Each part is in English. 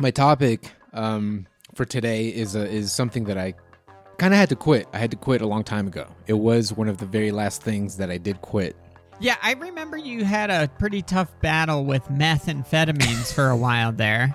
my topic for today is something that I kind of had to quit. I had to quit a long time ago. It was one of the very last things that I did quit. Yeah, I remember you had a pretty tough battle with methamphetamines for a while there.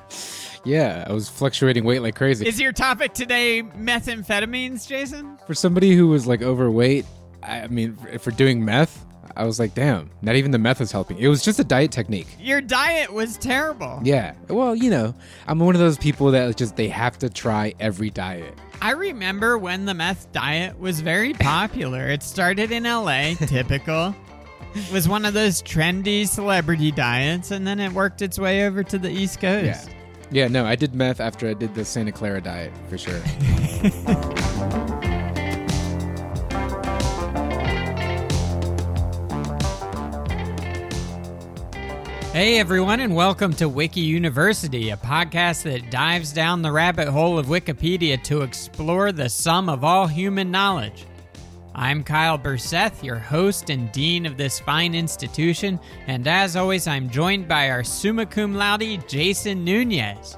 Yeah, I was fluctuating weight like crazy. Is your topic today methamphetamines, Jason? For somebody who was like overweight, I mean, for doing meth, I was like, damn, not even the meth is helping. It was just a diet technique. Your diet was terrible. Yeah. Well, you know, I'm one of those people that just, they have to try every diet. I remember when the meth diet was very popular. It started in LA, typical. It was one of those trendy celebrity diets, and then it worked its way over to the East Coast. Yeah, no, I did meth after I did the Santa Clara diet, for sure. Hey, everyone, and welcome to Wiki University, a podcast that dives down the rabbit hole of Wikipedia to explore the sum of all human knowledge. I'm Kyle Burseth, your host and dean of this fine institution, and as always, I'm joined by our summa cum laude, Jason Nunez.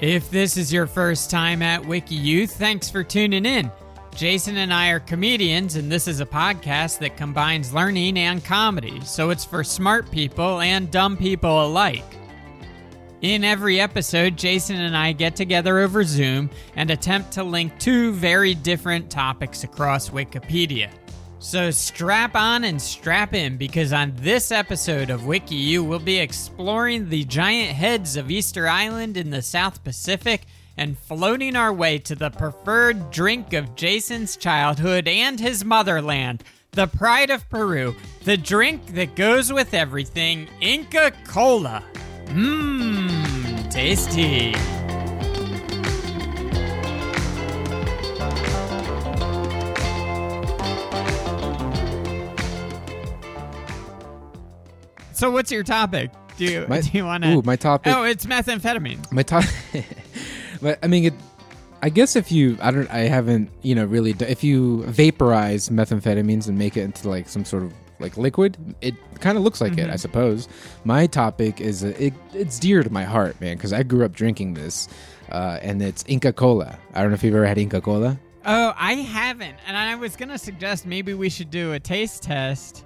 If this is your first time at WikiU, thanks for tuning in. Jason and I are comedians, and this is a podcast that combines learning and comedy, so it's for smart people and dumb people alike. In every episode, Jason and I get together over Zoom and attempt to link two very different topics across Wikipedia. So strap on and strap in, because on this episode of WikiU, we'll be exploring the giant heads of Easter Island in the South Pacific and floating our way to the preferred drink of Jason's childhood and his motherland, the pride of Peru, the drink that goes with everything, Inca Kola. Mmm, tasty. So what's your topic? Do you want to... Ooh, my topic... Oh, it's methamphetamine. My topic... But I mean, if you vaporize methamphetamines and make it into like some sort of like liquid, it kind of looks like it, I suppose. My topic is it's dear to my heart, man, because I grew up drinking this, and it's Inca Kola. I don't know if you've ever had Inca Kola. Oh, I haven't, and I was gonna suggest maybe we should do a taste test,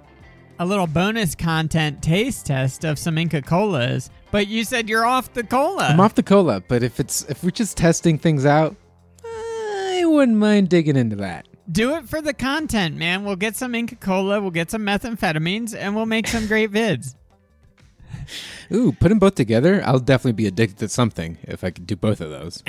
a little bonus content taste test of some Inca Kolas. But you said you're off the cola. I'm off the cola, but if we're just testing things out, I wouldn't mind digging into that. Do it for the content, man. We'll get some Inca Kola, we'll get some methamphetamines, and we'll make some great vids. Ooh, put them both together. I'll definitely be addicted to something if I could do both of those.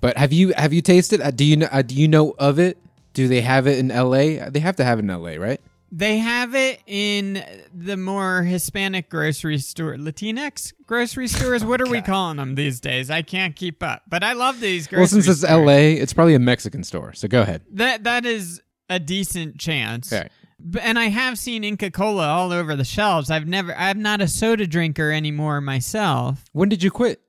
But have you tasted? Do you know of it? Do they have it in LA? They have to have it in LA, right? They have it in the more Hispanic grocery store, Latinx grocery stores. What are we calling them these days? I can't keep up. But I love these grocery stores. Well, since it's LA, it's probably a Mexican store. So go ahead. That is a decent chance. Okay. And I have seen Inca Kola all over the shelves. I'm not a soda drinker anymore myself. When did you quit?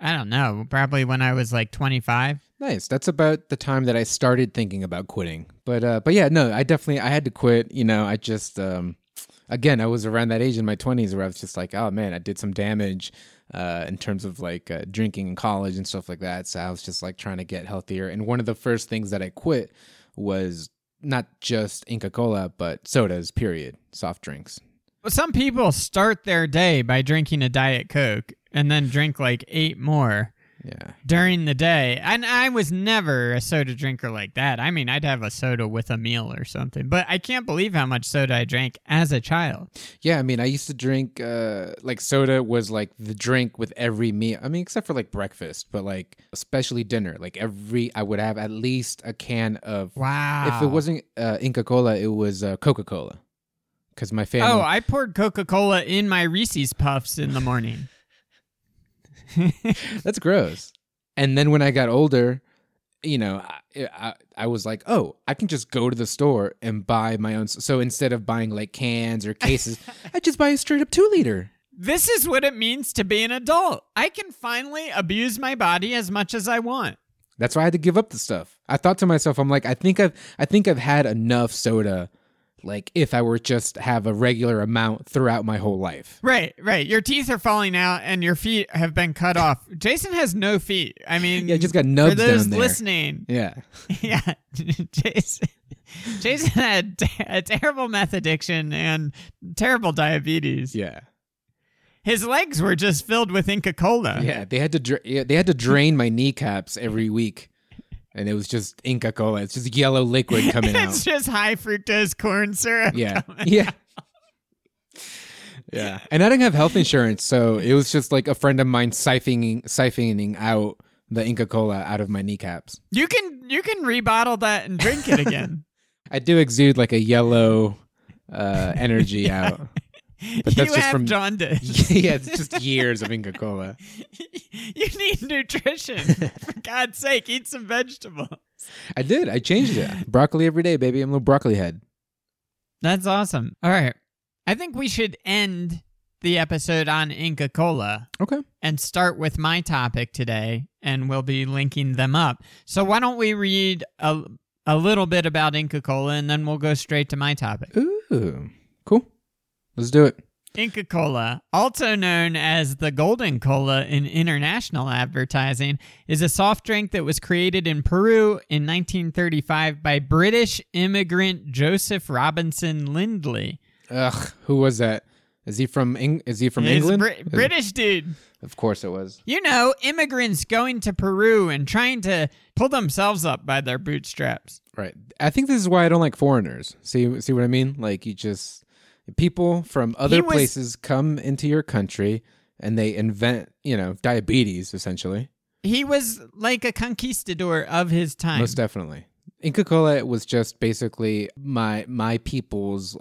I don't know. Probably when I was like 25. Nice. That's about the time that I started thinking about quitting. But yeah, no, I had to quit. You know, I just, again, I was around that age in my 20s where I was just like, oh man, I did some damage in terms of like drinking in college and stuff like that. So I was just like trying to get healthier. And one of the first things that I quit was not just Inca Kola, but sodas, period, soft drinks. Well, some people start their day by drinking a Diet Coke and then drink like 8 more. Yeah. During the day. And I was never a soda drinker like that. I mean, I'd have a soda with a meal or something. But I can't believe how much soda I drank as a child. Yeah, I mean, I used to drink, like, soda was, like, the drink with every meal. I mean, except for, like, breakfast. But, like, especially dinner. Like, I would have at least a can of... Wow. If it wasn't Inca Kola, it was Coca-Cola. Because my family... Oh, I poured Coca-Cola in my Reese's Puffs in the morning. That's gross. And then when I got older, you know, I was like, oh, I can just go to the store and buy my own. So instead of buying like cans or cases, I just buy a straight up 2-liter. This is what it means to be an adult. I can finally abuse my body as much as I want. That's why I had to give up the stuff. I thought to myself, I'm like, I think I've had enough soda. like if I were just have a regular amount throughout my whole life. Right. Your teeth are falling out and your feet have been cut off. Jason has no feet. I mean, yeah, just got nubs down there. For those listening, yeah, Jason had a terrible meth addiction and terrible diabetes. Yeah. His legs were just filled with Inca Kola. Yeah, they had to drain my kneecaps every week, and it was just Inca Kola. It's just yellow liquid coming out. It's just high fructose corn syrup. Yeah. And I didn't have health insurance, so it was just like a friend of mine siphoning out the Inca Kola out of my kneecaps. You can rebottle that and drink it again. I do exude like a yellow energy out. But that's just from jaundice. Yeah, it's just years of Inca Kola. You need nutrition. For God's sake, eat some vegetables. I did. I changed it. Broccoli every day, baby. I'm a little broccoli head. That's awesome. All right. I think we should end the episode on Inca Kola. Okay. And start with my topic today, and we'll be linking them up. So why don't we read a little bit about Inca Kola, and then we'll go straight to my topic. Ooh, cool. Let's do it. Inca Kola, also known as the Golden Cola in international advertising, is a soft drink that was created in Peru in 1935 by British immigrant Joseph Robinson Lindley. Ugh, who was that? Is he from England? British dude. Of course it was. You know, immigrants going to Peru and trying to pull themselves up by their bootstraps. Right. I think this is why I don't like foreigners. See what I mean? Like you just... People from other places come into your country and they invent, diabetes, essentially. He was like a conquistador of his time. Most definitely. Inca Kola was just basically my people's,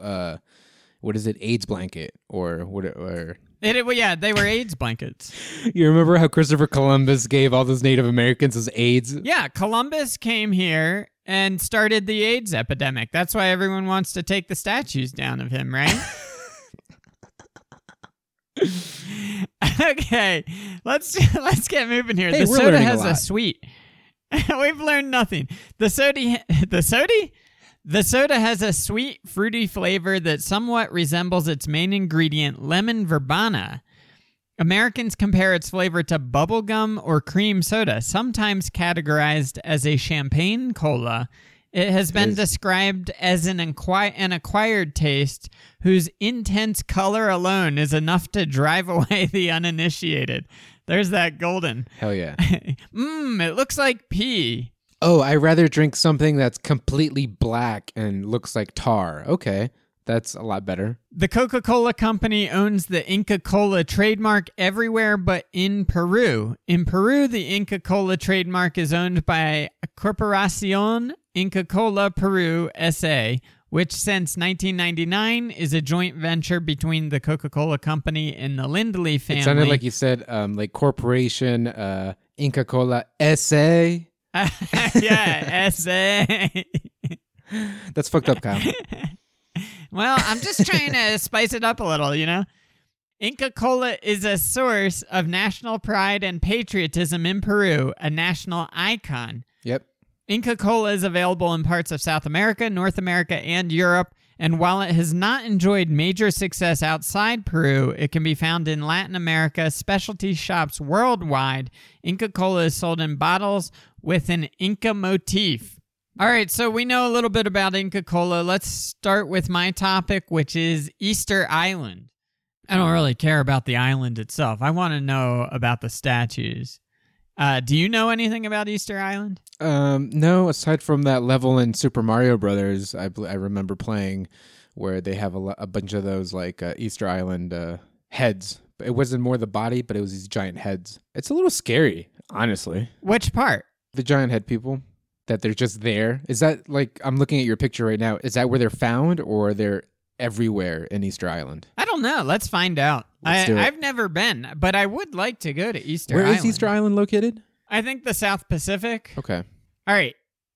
AIDS blanket or whatever. They were AIDS blankets. You remember how Christopher Columbus gave all those Native Americans his AIDS? Yeah, Columbus came here and started the AIDS epidemic. That's why everyone wants to take the statues down of him, right? Okay, let's get moving here. Hey, the soda has a sweet. We've learned nothing. The soda has a sweet, fruity flavor that somewhat resembles its main ingredient, lemon verbena. Americans compare its flavor to bubblegum or cream soda, sometimes categorized as a champagne cola. It has been described as an acquired taste whose intense color alone is enough to drive away the uninitiated. There's that golden. Hell yeah. It looks like pee. Oh, I rather drink something that's completely black and looks like tar. Okay, that's a lot better. The Coca-Cola Company owns the Inca Kola trademark everywhere but in Peru. In Peru, the Inca Kola trademark is owned by Corporación Inca Kola Peru S.A., which since 1999 is a joint venture between the Coca-Cola Company and the Lindley family. It sounded like you said like Corporation Inca Kola S.A., yeah, essay. That's fucked up, Kyle. Well, I'm just trying to spice it up a little, Inca Kola is a source of national pride and patriotism in Peru, a national icon. Yep. Inca Kola is available in parts of South America, North America, and Europe. And while it has not enjoyed major success outside Peru, it can be found in Latin America, specialty shops worldwide. Inca Kola is sold in bottles with an Inca motif. All right, so we know a little bit about Inca Kola. Let's start with my topic, which is Easter Island. I don't really care about the island itself. I want to know about the statues. Do you know anything about Easter Island? No, aside from that level in Super Mario Brothers, I remember playing where they have a bunch of those like Easter Island heads. It wasn't more the body, but it was these giant heads. It's a little scary, honestly. Which part? The giant head people, that they're just there. Is that like, I'm looking at your picture right now, is that where they're found or they're everywhere in Easter Island? I don't know. Let's find out. I've never been, but I would like to go to Easter Island. Where is Easter Island located? I think the South Pacific. Okay. All right.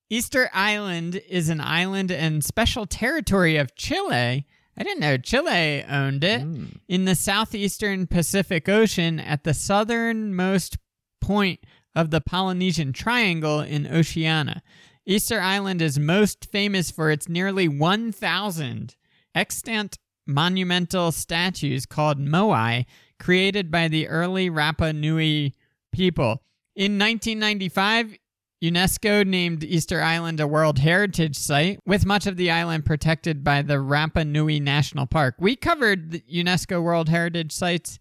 Easter Island is an island and special territory of Chile. I didn't know Chile owned it. In the southeastern Pacific Ocean at the southernmost point of the Polynesian Triangle in Oceania. Easter Island is most famous for its nearly 1,000 extant monumental statues called Moai, created by the early Rapa Nui people. In 1995, UNESCO named Easter Island a World Heritage Site, with much of the island protected by the Rapa Nui National Park. We covered the UNESCO World Heritage Sites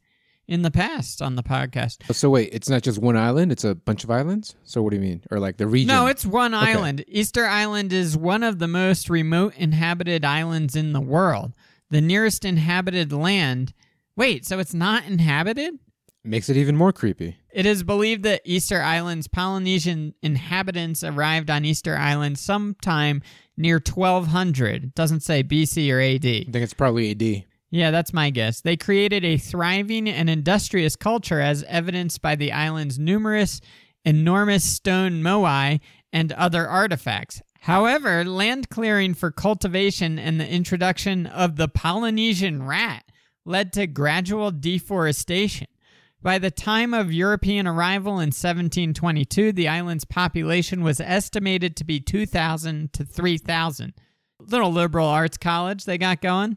in the past on the podcast. So wait, it's not just one island, it's a bunch of islands? So what do you mean? Or like the region? No, it's one island. Easter Island is one of the most remote inhabited islands in the world. The nearest inhabited land... Wait, so it's not inhabited? Makes it even more creepy. It is believed that Easter Island's Polynesian inhabitants arrived on Easter Island sometime near 1200. It doesn't say BC or AD. I think it's probably AD. Yeah, that's my guess. They created a thriving and industrious culture as evidenced by the island's numerous enormous stone moai and other artifacts. However, land clearing for cultivation and the introduction of the Polynesian rat led to gradual deforestation. By the time of European arrival in 1722, the island's population was estimated to be 2,000 to 3,000. Little liberal arts college they got going.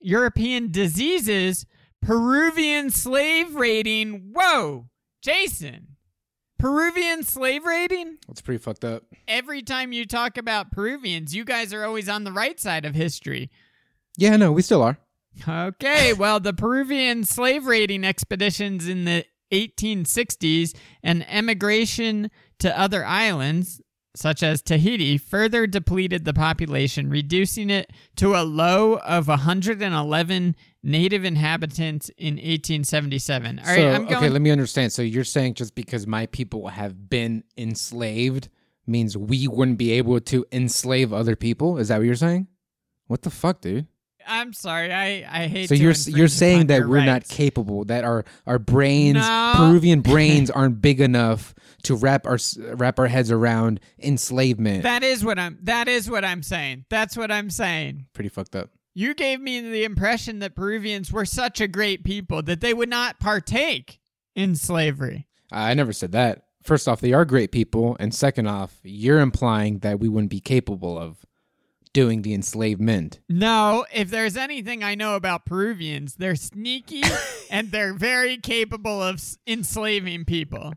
European diseases, Peruvian slave raiding. Whoa, Jason. Peruvian slave raiding? That's pretty fucked up. Every time you talk about Peruvians, you guys are always on the right side of history. Yeah, no, we still are. Okay, well, the Peruvian slave raiding expeditions in the 1860s and emigration to other islands, such as Tahiti, further depleted the population, reducing it to a low of 111 native inhabitants in 1877. All right, okay, let me understand. So you're saying just because my people have been enslaved means we wouldn't be able to enslave other people? Is that what you're saying? What the fuck, dude? I'm sorry, I hate. So you're saying that we're not capable, that our brains, no. Peruvian brains, aren't big enough to wrap our heads around enslavement. That is what I'm saying. That's what I'm saying. Pretty fucked up. You gave me the impression that Peruvians were such a great people that they would not partake in slavery. I never said that. First off, they are great people, and second off, you're implying that we wouldn't be capable of doing the enslavement. No, if there's anything I know about Peruvians, they're sneaky and they're very capable of enslaving people.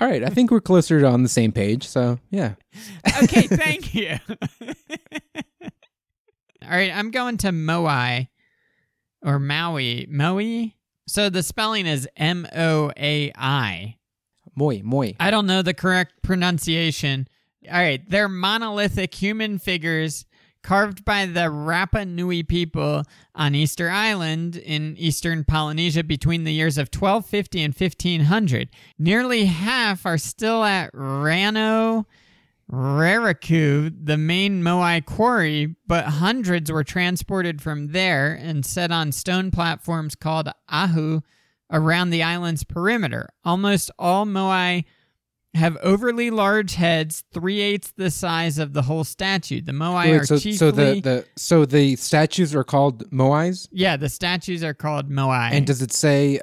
All right, I think we're closer on the same page, so yeah. Okay, thank you. All right, I'm going to Moai or Maui. Moai? So the spelling is M-O-A-I. Moai. I don't know the correct pronunciation. All right, they're monolithic human figures carved by the Rapa Nui people on Easter Island in eastern Polynesia between the years of 1250 and 1500. Nearly half are still at Rano Raraku, the main Moai quarry, but hundreds were transported from there and set on stone platforms called Ahu around the island's perimeter. Almost all Moai have overly large heads, 3/8 the size of the whole statue. The Moai are chiefly... So the statues are called Moais? Yeah, the statues are called Moai. And does it say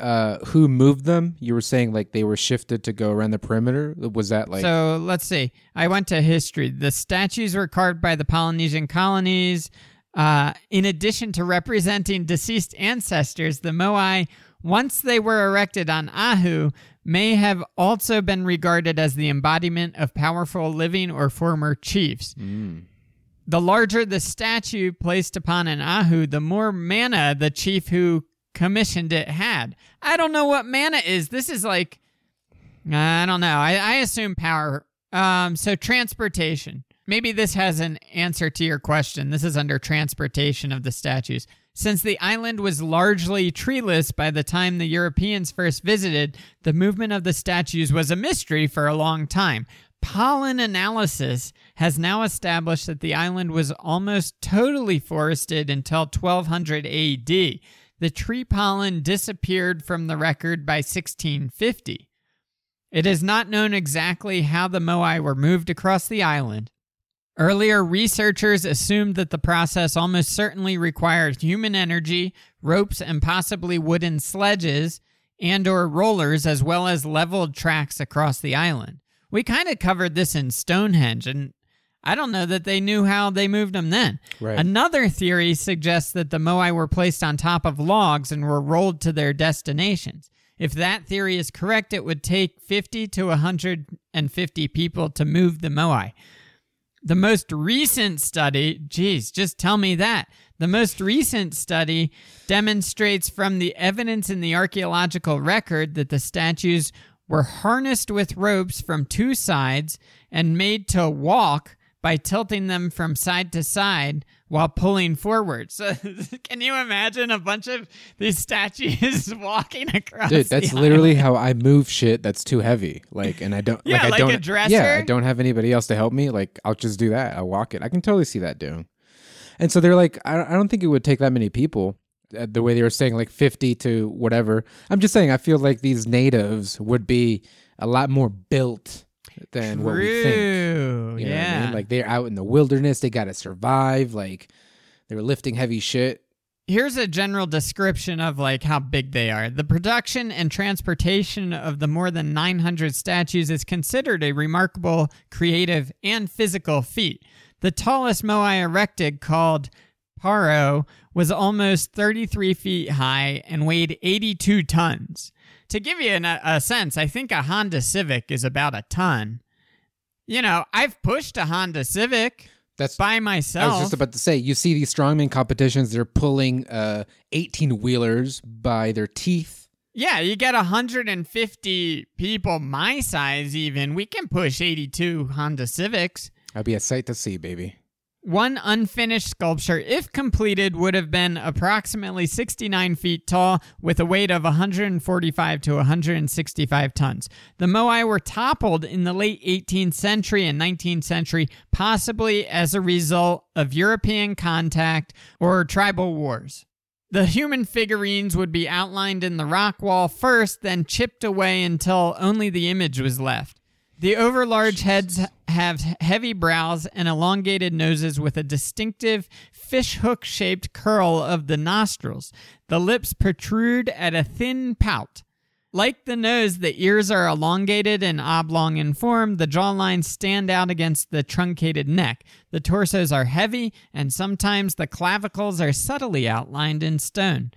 who moved them? You were saying like they were shifted to go around the perimeter? Was that like... So let's see. I went to history. The statues were carved by the Polynesian colonies. In addition to representing deceased ancestors, the Moai, once they were erected on Ahu, may have also been regarded as the embodiment of powerful living or former chiefs. Mm. The larger the statue placed upon an Ahu, the more mana the chief who commissioned it had. I don't know what mana is. This is like, I don't know. I assume power. So transportation. Maybe this has an answer to your question. This is under transportation of the statues. Since the island was largely treeless by the time the Europeans first visited, the movement of the statues was a mystery for a long time. Pollen analysis has now established that the island was almost totally forested until 1200 AD. The tree pollen disappeared from the record by 1650. It is not known exactly how the Moai were moved across the island. Earlier researchers assumed that the process almost certainly required human energy, ropes, and possibly wooden sledges and or rollers, as well as leveled tracks across the island. We kind of covered this in Stonehenge, and I don't know that they knew how they moved them then. Right. Another theory suggests that the Moai were placed on top of logs and were rolled to their destinations. If that theory is correct, it would take 50 to 150 people to move the Moai. The most recent study, The most recent study demonstrates from the evidence in the archaeological record that the statues were harnessed with ropes from two sides and made to walk by tilting them from side to side while pulling forward. So can you imagine a bunch of these statues walking across? Dude, that's literally how I move shit that's too heavy. Like, and I don't, yeah, like I don't, a dresser? Yeah, I don't have anybody else to help me. Like, I'll just do that. I'll walk it. I can totally see that doing. And so they're like, I don't think it would take that many people. The way they were saying, like 50 to whatever. I'm just saying, I feel like these natives would be a lot more built than what we think. You know what I mean? Like, they're out in the wilderness. They got to survive. Like, they were lifting heavy shit. Here's a general description of, like, how big they are. The production and transportation of the more than 900 statues is considered a remarkable creative and physical feat. The tallest Moai erected, called Paro, was almost 33 feet high and weighed 82 tons. To give you a sense, I think a Honda Civic is about a ton. You know, I've pushed a Honda Civic by myself. I was just about to say, you see these strongman competitions, they're pulling 18-wheelers by their teeth. Yeah, you get 150 people my size even. We can push 82 Honda Civics. That'd be a sight to see, baby. One unfinished sculpture, if completed, would have been approximately 69 feet tall with a weight of 145 to 165 tons. The Moai were toppled in the late 18th century and 19th century, possibly as a result of European contact or tribal wars. The human figurines would be outlined in the rock wall first, then chipped away until only the image was left. The overlarge heads have heavy brows and elongated noses with a distinctive fishhook-shaped curl of the nostrils. The lips protrude at a thin pout. Like the nose, the ears are elongated and oblong in form. The jawlines stand out against the truncated neck. The torsos are heavy, and sometimes the clavicles are subtly outlined in stone.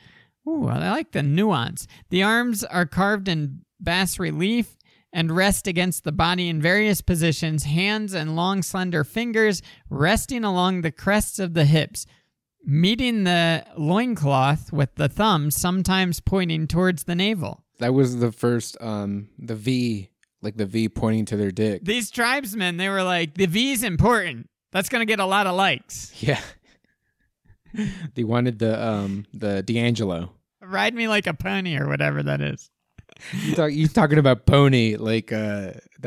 Ooh, I like the nuance. The arms are carved in bas relief and rest against the body in various positions, hands and long, slender fingers resting along the crests of the hips, meeting the loincloth with the thumb, sometimes pointing towards the navel. That was the first, the V pointing to their dick. These tribesmen, they were like, the V's important. That's going to get a lot of likes. Yeah. They wanted the D'Angelo. Ride me like a pony or whatever that is. You're talking about pony, like that's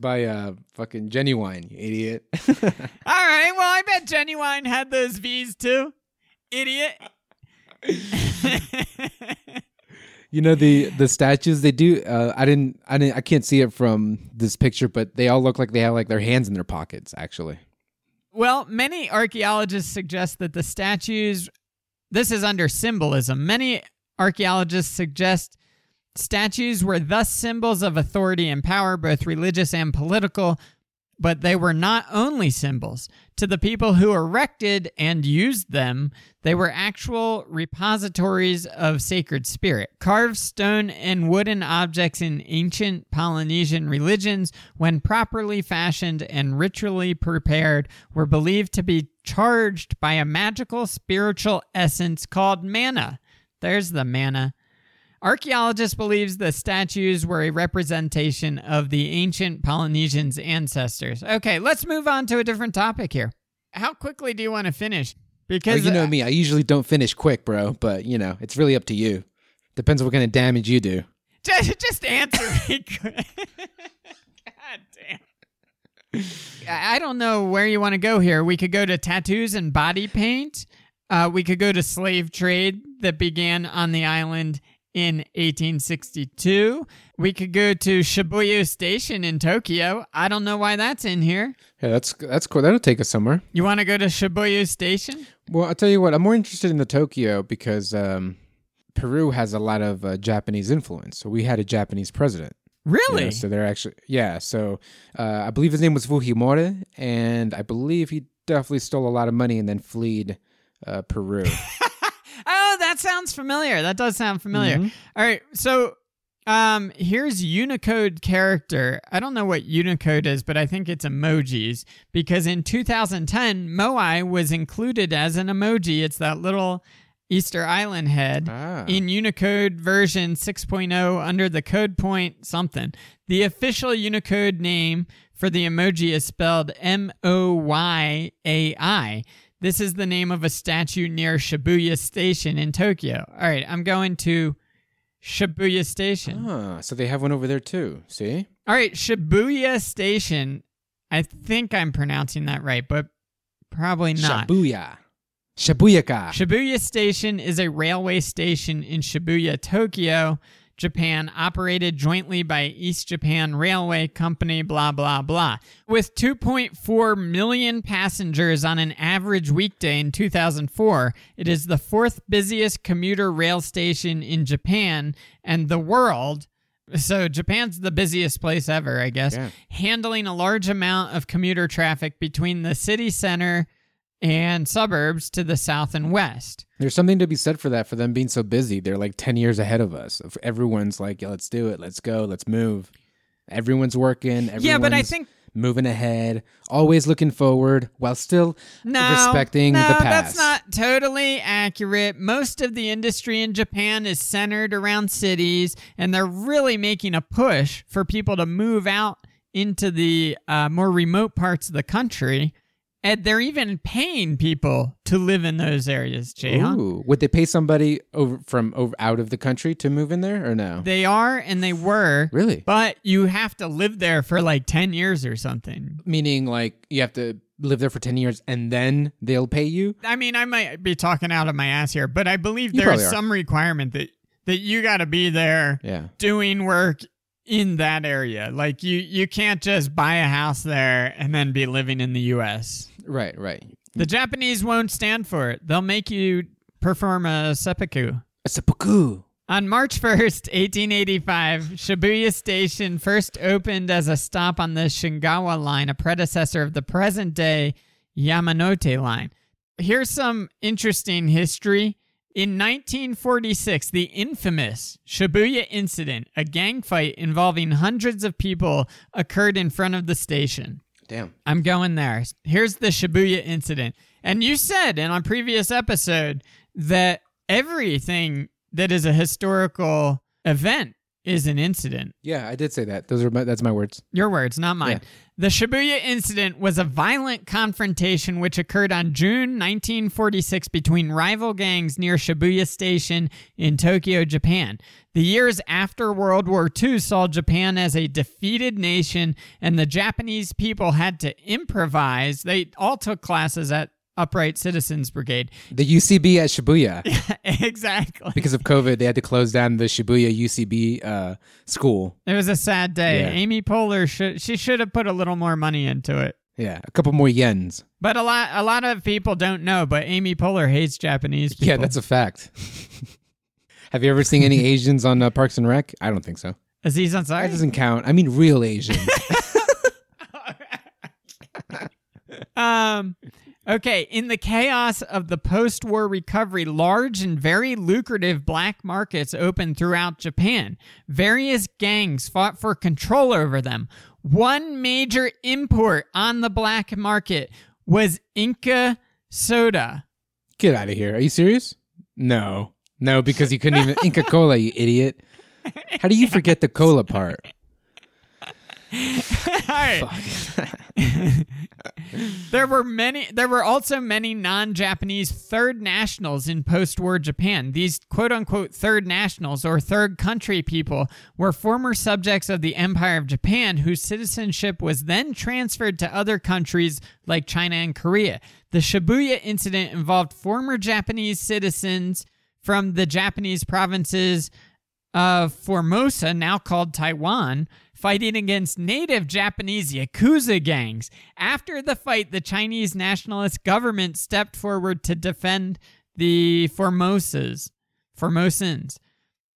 by fucking Genuine, you idiot. All right, well, I bet Genuine had those V's too, idiot. You know, the statues they do. I can't see it from this picture, but they all look like they have like their hands in their pockets, actually. Well, many archaeologists suggest that the statues. This is under symbolism. Many archaeologists suggest. Statues were thus symbols of authority and power, both religious and political, but they were not only symbols. To the people who erected and used them, they were actual repositories of sacred spirit. Carved stone and wooden objects in ancient Polynesian religions, when properly fashioned and ritually prepared, were believed to be charged by a magical spiritual essence called mana. There's the mana. Archaeologists believe the statues were a representation of the ancient Polynesians' ancestors. Okay, let's move on to a different topic here. How quickly do you want to finish? Because you know me, I usually don't finish quick, bro. But you know, it's really up to you. Depends on what kind of damage you do. Just answer me. God damn. I don't know where you want to go here. We could go to tattoos and body paint. We could go to slave trade that began on the island in 1862, we could go to Shibuya Station in Tokyo. I don't know why that's in here. Yeah, that's cool. That'll take us somewhere. You want to go to Shibuya Station? Well, I'll tell you what. I'm more interested in the Tokyo because Peru has a lot of Japanese influence. So we had a Japanese president. Really? You know, so they're actually, yeah. So I believe his name was Fujimori, and I believe he definitely stole a lot of money and then fled Peru. Oh, that sounds familiar. That does sound familiar. Mm-hmm. All right. So here's Unicode character. I don't know what Unicode is, but I think it's emojis, because in 2010, Moai was included as an emoji. It's that little Easter Island head in Unicode version 6.0 under the code point something. The official Unicode name for the emoji is spelled M-O-Y-A-I. This is the name of a statue near Shibuya Station in Tokyo. All right, I'm going to Shibuya Station. So they have one over there too, see? All right, Shibuya Station. I think I'm pronouncing that right, but probably not. Shibuya. Shibuyaka. Shibuya Station is a railway station in Shibuya, Tokyo, Japan, operated jointly by East Japan Railway Company, blah, blah, blah. With 2.4 million passengers on an average weekday in 2004, it is the fourth busiest commuter rail station in Japan and the world. So Japan's the busiest place ever, I guess, yeah, handling a large amount of commuter traffic between the city center and suburbs to the south and west. There's something to be said for that, for them being so busy. They're like 10 years ahead of us. Everyone's like, yeah, let's do it. Let's go. Let's move. Everyone's working. Everyone's moving ahead, always looking forward while still respecting the past. That's not totally accurate. Most of the industry in Japan is centered around cities, and they're really making a push for people to move out into the more remote parts of the country. And they're even paying people to live in those areas, Jayhan. Ooh, would they pay somebody out of the country to move in there or no? They are, and they were. Really? But you have to live there for like 10 years or something. Meaning like you have to live there for 10 years and then they'll pay you? I mean, I might be talking out of my ass here, but I believe there is some requirement that you got to be there doing work in that area. Like you can't just buy a house there and then be living in the U.S. Right. The Japanese won't stand for it. They'll make you perform a seppuku. A seppuku. On March 1st, 1885, Shibuya Station first opened as a stop on the Shinagawa Line, a predecessor of the present-day Yamanote Line. Here's some interesting history. In 1946, the infamous Shibuya incident, a gang fight involving hundreds of people, occurred in front of the station. Damn. I'm going there. Here's the Shibuya incident. And you said in our previous episode that everything that is a historical event is an incident. Yeah, I did say that. That's my words. Your words, not mine. Yeah. The Shibuya incident was a violent confrontation which occurred on June 1946 between rival gangs near Shibuya Station in Tokyo, Japan. The years after World War II saw Japan as a defeated nation, and the Japanese people had to improvise. They all took classes at Upright Citizens Brigade. The UCB at Shibuya. Yeah, exactly. Because of COVID, they had to close down the Shibuya UCB school. It was a sad day. Yeah. Amy Poehler, she should have put a little more money into it. Yeah, a couple more yens. But a lot of people don't know, but Amy Poehler hates Japanese people. Yeah, that's a fact. Have you ever seen any Asians on Parks and Rec? I don't think so. Aziz Ansari? That doesn't count. I mean real Asians. Okay, in the chaos of the post-war recovery, large and very lucrative black markets opened throughout Japan. Various gangs fought for control over them. One major import on the black market was Inca soda. Get out of here. Are you serious? No, because you couldn't even... Inca Kola, you idiot. How do you forget the cola part? All right. Fuck. There were also many non-Japanese third nationals in post-war Japan. These quote-unquote third nationals, or third country people, were former subjects of the Empire of Japan whose citizenship was then transferred to other countries like China and Korea. The Shibuya incident involved former Japanese citizens from the Japanese provinces of Formosa, now called Taiwan, fighting against native Japanese Yakuza gangs. After the fight, the Chinese nationalist government stepped forward to defend the Formosans.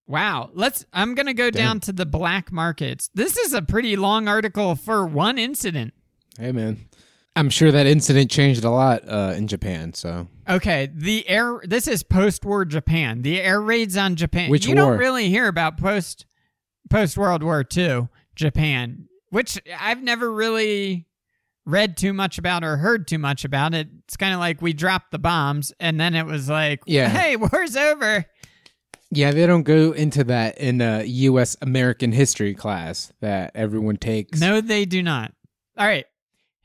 Wow. I'm going to go down to the black markets. This is a pretty long article for one incident. Hey, man. I'm sure that incident changed a lot in Japan, so. Okay, this is post-war Japan. The air raids on Japan. Which war? You don't really hear about post-World War II Japan, which I've never really read too much about or heard too much about. It's kind of like we dropped the bombs, and then it was like, hey, war's over. Yeah, they don't go into that in a U.S. American history class that everyone takes. No, they do not. All right.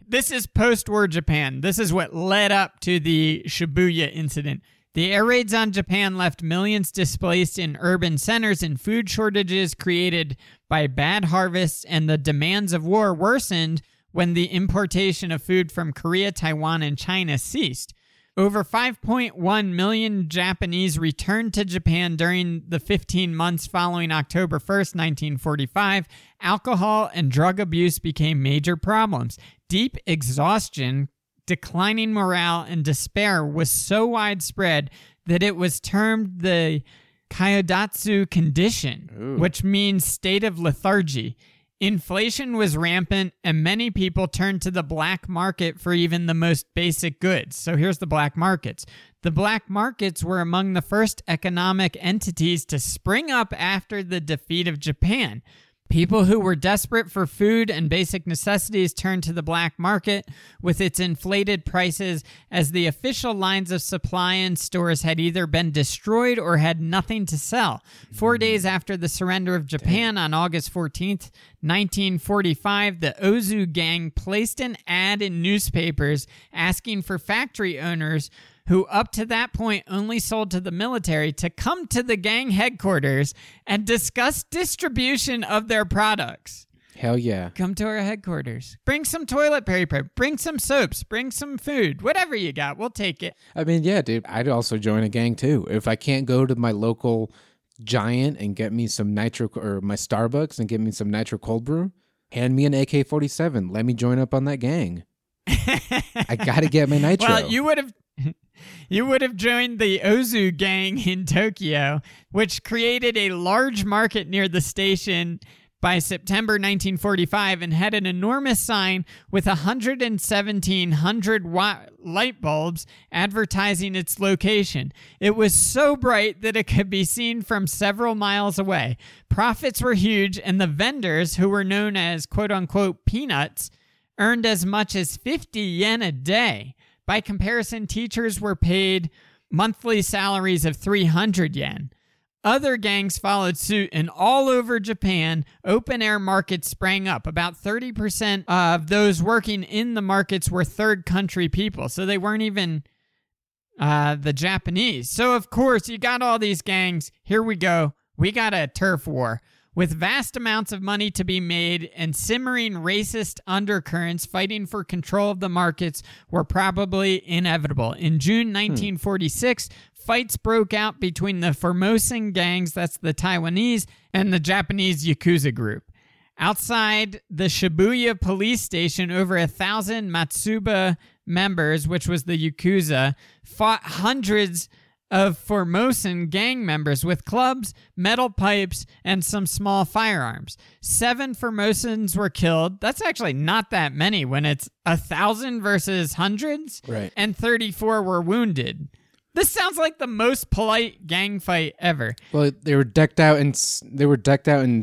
This is post-war Japan. This is what led up to the Shibuya incident. The air raids on Japan left millions displaced in urban centers, and food shortages created by bad harvests and the demands of war worsened when the importation of food from Korea, Taiwan, and China ceased. Over 5.1 million Japanese returned to Japan during the 15 months following October 1st, 1945. Alcohol and drug abuse became major problems. Deep exhaustion, declining morale, and despair was so widespread that it was termed the Kyodatsu condition, which means state of lethargy. Inflation was rampant, and many people turned to the black market for even the most basic goods. So here's the black markets. The black markets were among the first economic entities to spring up after the defeat of Japan. People who were desperate for food and basic necessities turned to the black market with its inflated prices, as the official lines of supply and stores had either been destroyed or had nothing to sell. 4 days after the surrender of Japan on August 14th, 1945, the Ozu gang placed an ad in newspapers asking for factory owners who up to that point only sold to the military to come to the gang headquarters and discuss distribution of their products. Hell yeah. Come to our headquarters. Bring some toilet paper. Bring some soaps. Bring some food. Whatever you got, we'll take it. I mean, yeah, dude, I'd also join a gang too. If I can't go to my local Giant and get me some nitro, or my Starbucks and get me some nitro cold brew, hand me an AK-47. Let me join up on that gang. I gotta get my nitro. Well, you would have joined the Ozu gang in Tokyo, which created a large market near the station by September 1945 and had an enormous sign with 117 100-watt light bulbs advertising its location. It was so bright that it could be seen from several miles away. Profits were huge, and the vendors, who were known as quote-unquote peanuts, earned as much as 50 yen a day. By comparison, teachers were paid monthly salaries of 300 yen. Other gangs followed suit, and all over Japan, open-air markets sprang up. About 30% of those working in the markets were third-country people, so they weren't even the Japanese. So, of course, you got all these gangs. Here we go. We got a turf war. With vast amounts of money to be made and simmering racist undercurrents, fighting for control of the markets were probably inevitable. In June 1946, fights broke out between the Formosan gangs, that's the Taiwanese, and the Japanese Yakuza group. Outside the Shibuya police station, over 1,000 Matsuba members, which was the Yakuza, fought hundreds of Formosan gang members with clubs, metal pipes, and some small firearms. 7 Formosans were killed. That's actually not that many when it's 1,000 versus hundreds. Right. And 34 were wounded. This sounds like the most polite gang fight ever. Well, they were decked out in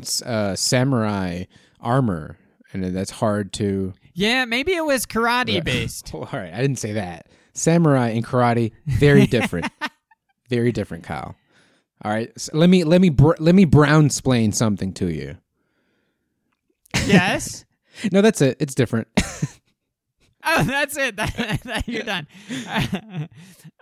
samurai armor, and that's hard to. Yeah, maybe it was karate based. All right, I didn't say that. Samurai and karate, very different. Very different, Kyle. All right, so let me brownsplain something to you. Yes. No, that's it. It's different. Oh, that's it. You're done.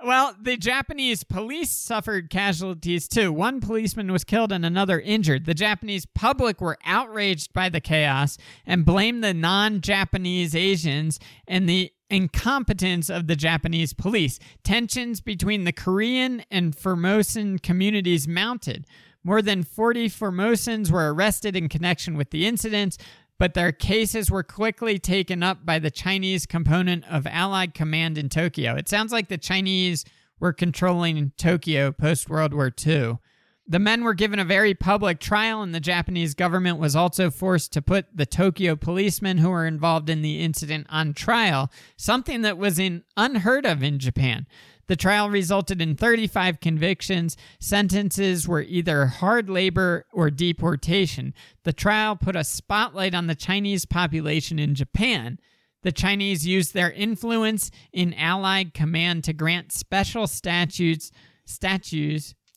Well, the Japanese police suffered casualties too. 1 policeman was killed and another injured. The Japanese public were outraged by the chaos and blamed the non-Japanese Asians and the incompetence of the Japanese police. Tensions between the Korean and Formosan communities mounted. More than 40 Formosans were arrested in connection with the incidents, but their cases were quickly taken up by the Chinese component of Allied Command in Tokyo. It sounds like the Chinese were controlling Tokyo post-World War II. The men were given a very public trial, and the Japanese government was also forced to put the Tokyo policemen who were involved in the incident on trial, something that was unheard of in Japan. The trial resulted in 35 convictions. Sentences were either hard labor or deportation. The trial put a spotlight on the Chinese population in Japan. The Chinese used their influence in Allied command to grant special statues.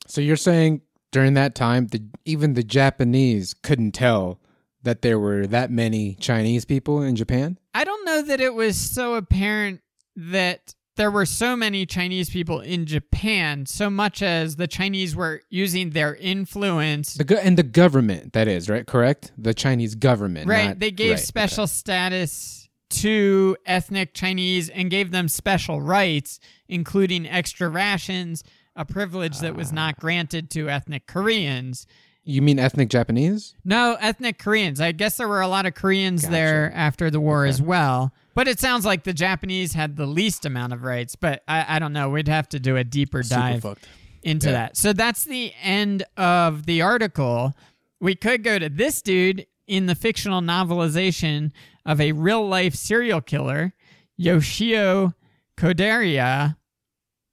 So you're saying during that time, even the Japanese couldn't tell that there were that many Chinese people in Japan? I don't know that it was so apparent that there were so many Chinese people in Japan, so much as the Chinese were using their influence. And the government, that is, right? Correct? The Chinese government. Right. They gave special status to ethnic Chinese and gave them special rights, including extra rations, a privilege that was not granted to ethnic Koreans. You mean ethnic Japanese? No, ethnic Koreans. I guess there were a lot of Koreans there after the war as well. But it sounds like the Japanese had the least amount of rights, but I don't know. We'd have to do a deeper dive into that. So that's the end of the article. We could go to this dude in the fictional novelization of a real-life serial killer, Yoshio Kodaira.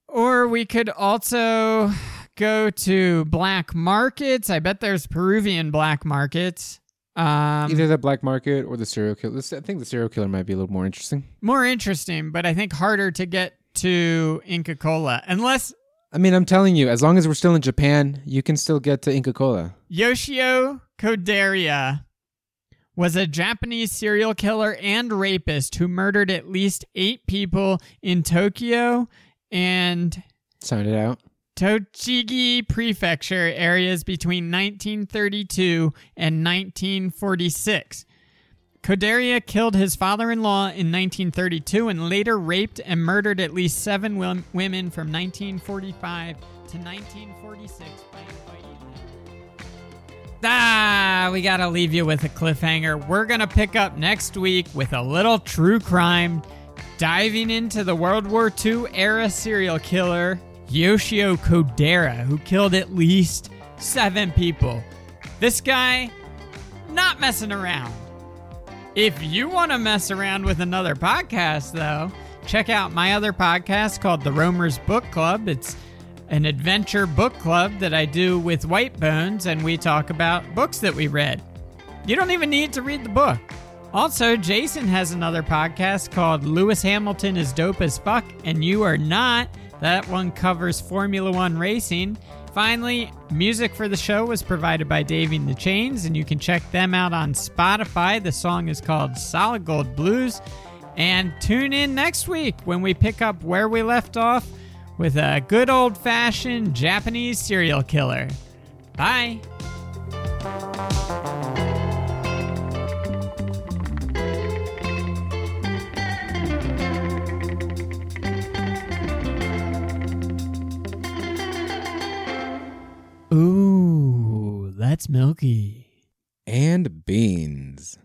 Or we could also go to black markets. I bet there's Peruvian black markets. Either the black market or the serial killer. I think the serial killer might be a little more interesting. More interesting, but I think harder to get to Inca Kola. Unless... I mean, I'm telling you, as long as we're still in Japan, you can still get to Inca Kola. Yoshio Kodaira was a Japanese serial killer and rapist who murdered at least 8 people in Tokyo and Tochigi Prefecture areas between 1932 and 1946. Kodaira killed his father-in-law in 1932 and later raped and murdered at least 7 women from 1945 to 1946 by inviting them. We gotta leave you with a cliffhanger. We're gonna pick up next week with a little true crime, diving into the World War II era serial killer, Yoshio Kodaira, who killed at least 7 people. This guy, not messing around. If you want to mess around with another podcast, though, check out my other podcast called The Roamers Book Club. It's an adventure book club that I do with White Bones, and we talk about books that we read. You don't even need to read the book. Also, Jason has another podcast called Lewis Hamilton is Dope as Fuck and You Are Not. That one covers Formula One racing. Finally, music for the show was provided by Davey and the Chains, and you can check them out on Spotify. The song is called Solid Gold Blues. And tune in next week when we pick up where we left off with a good old-fashioned Japanese serial killer. Bye! Ooh, that's milky. And beans.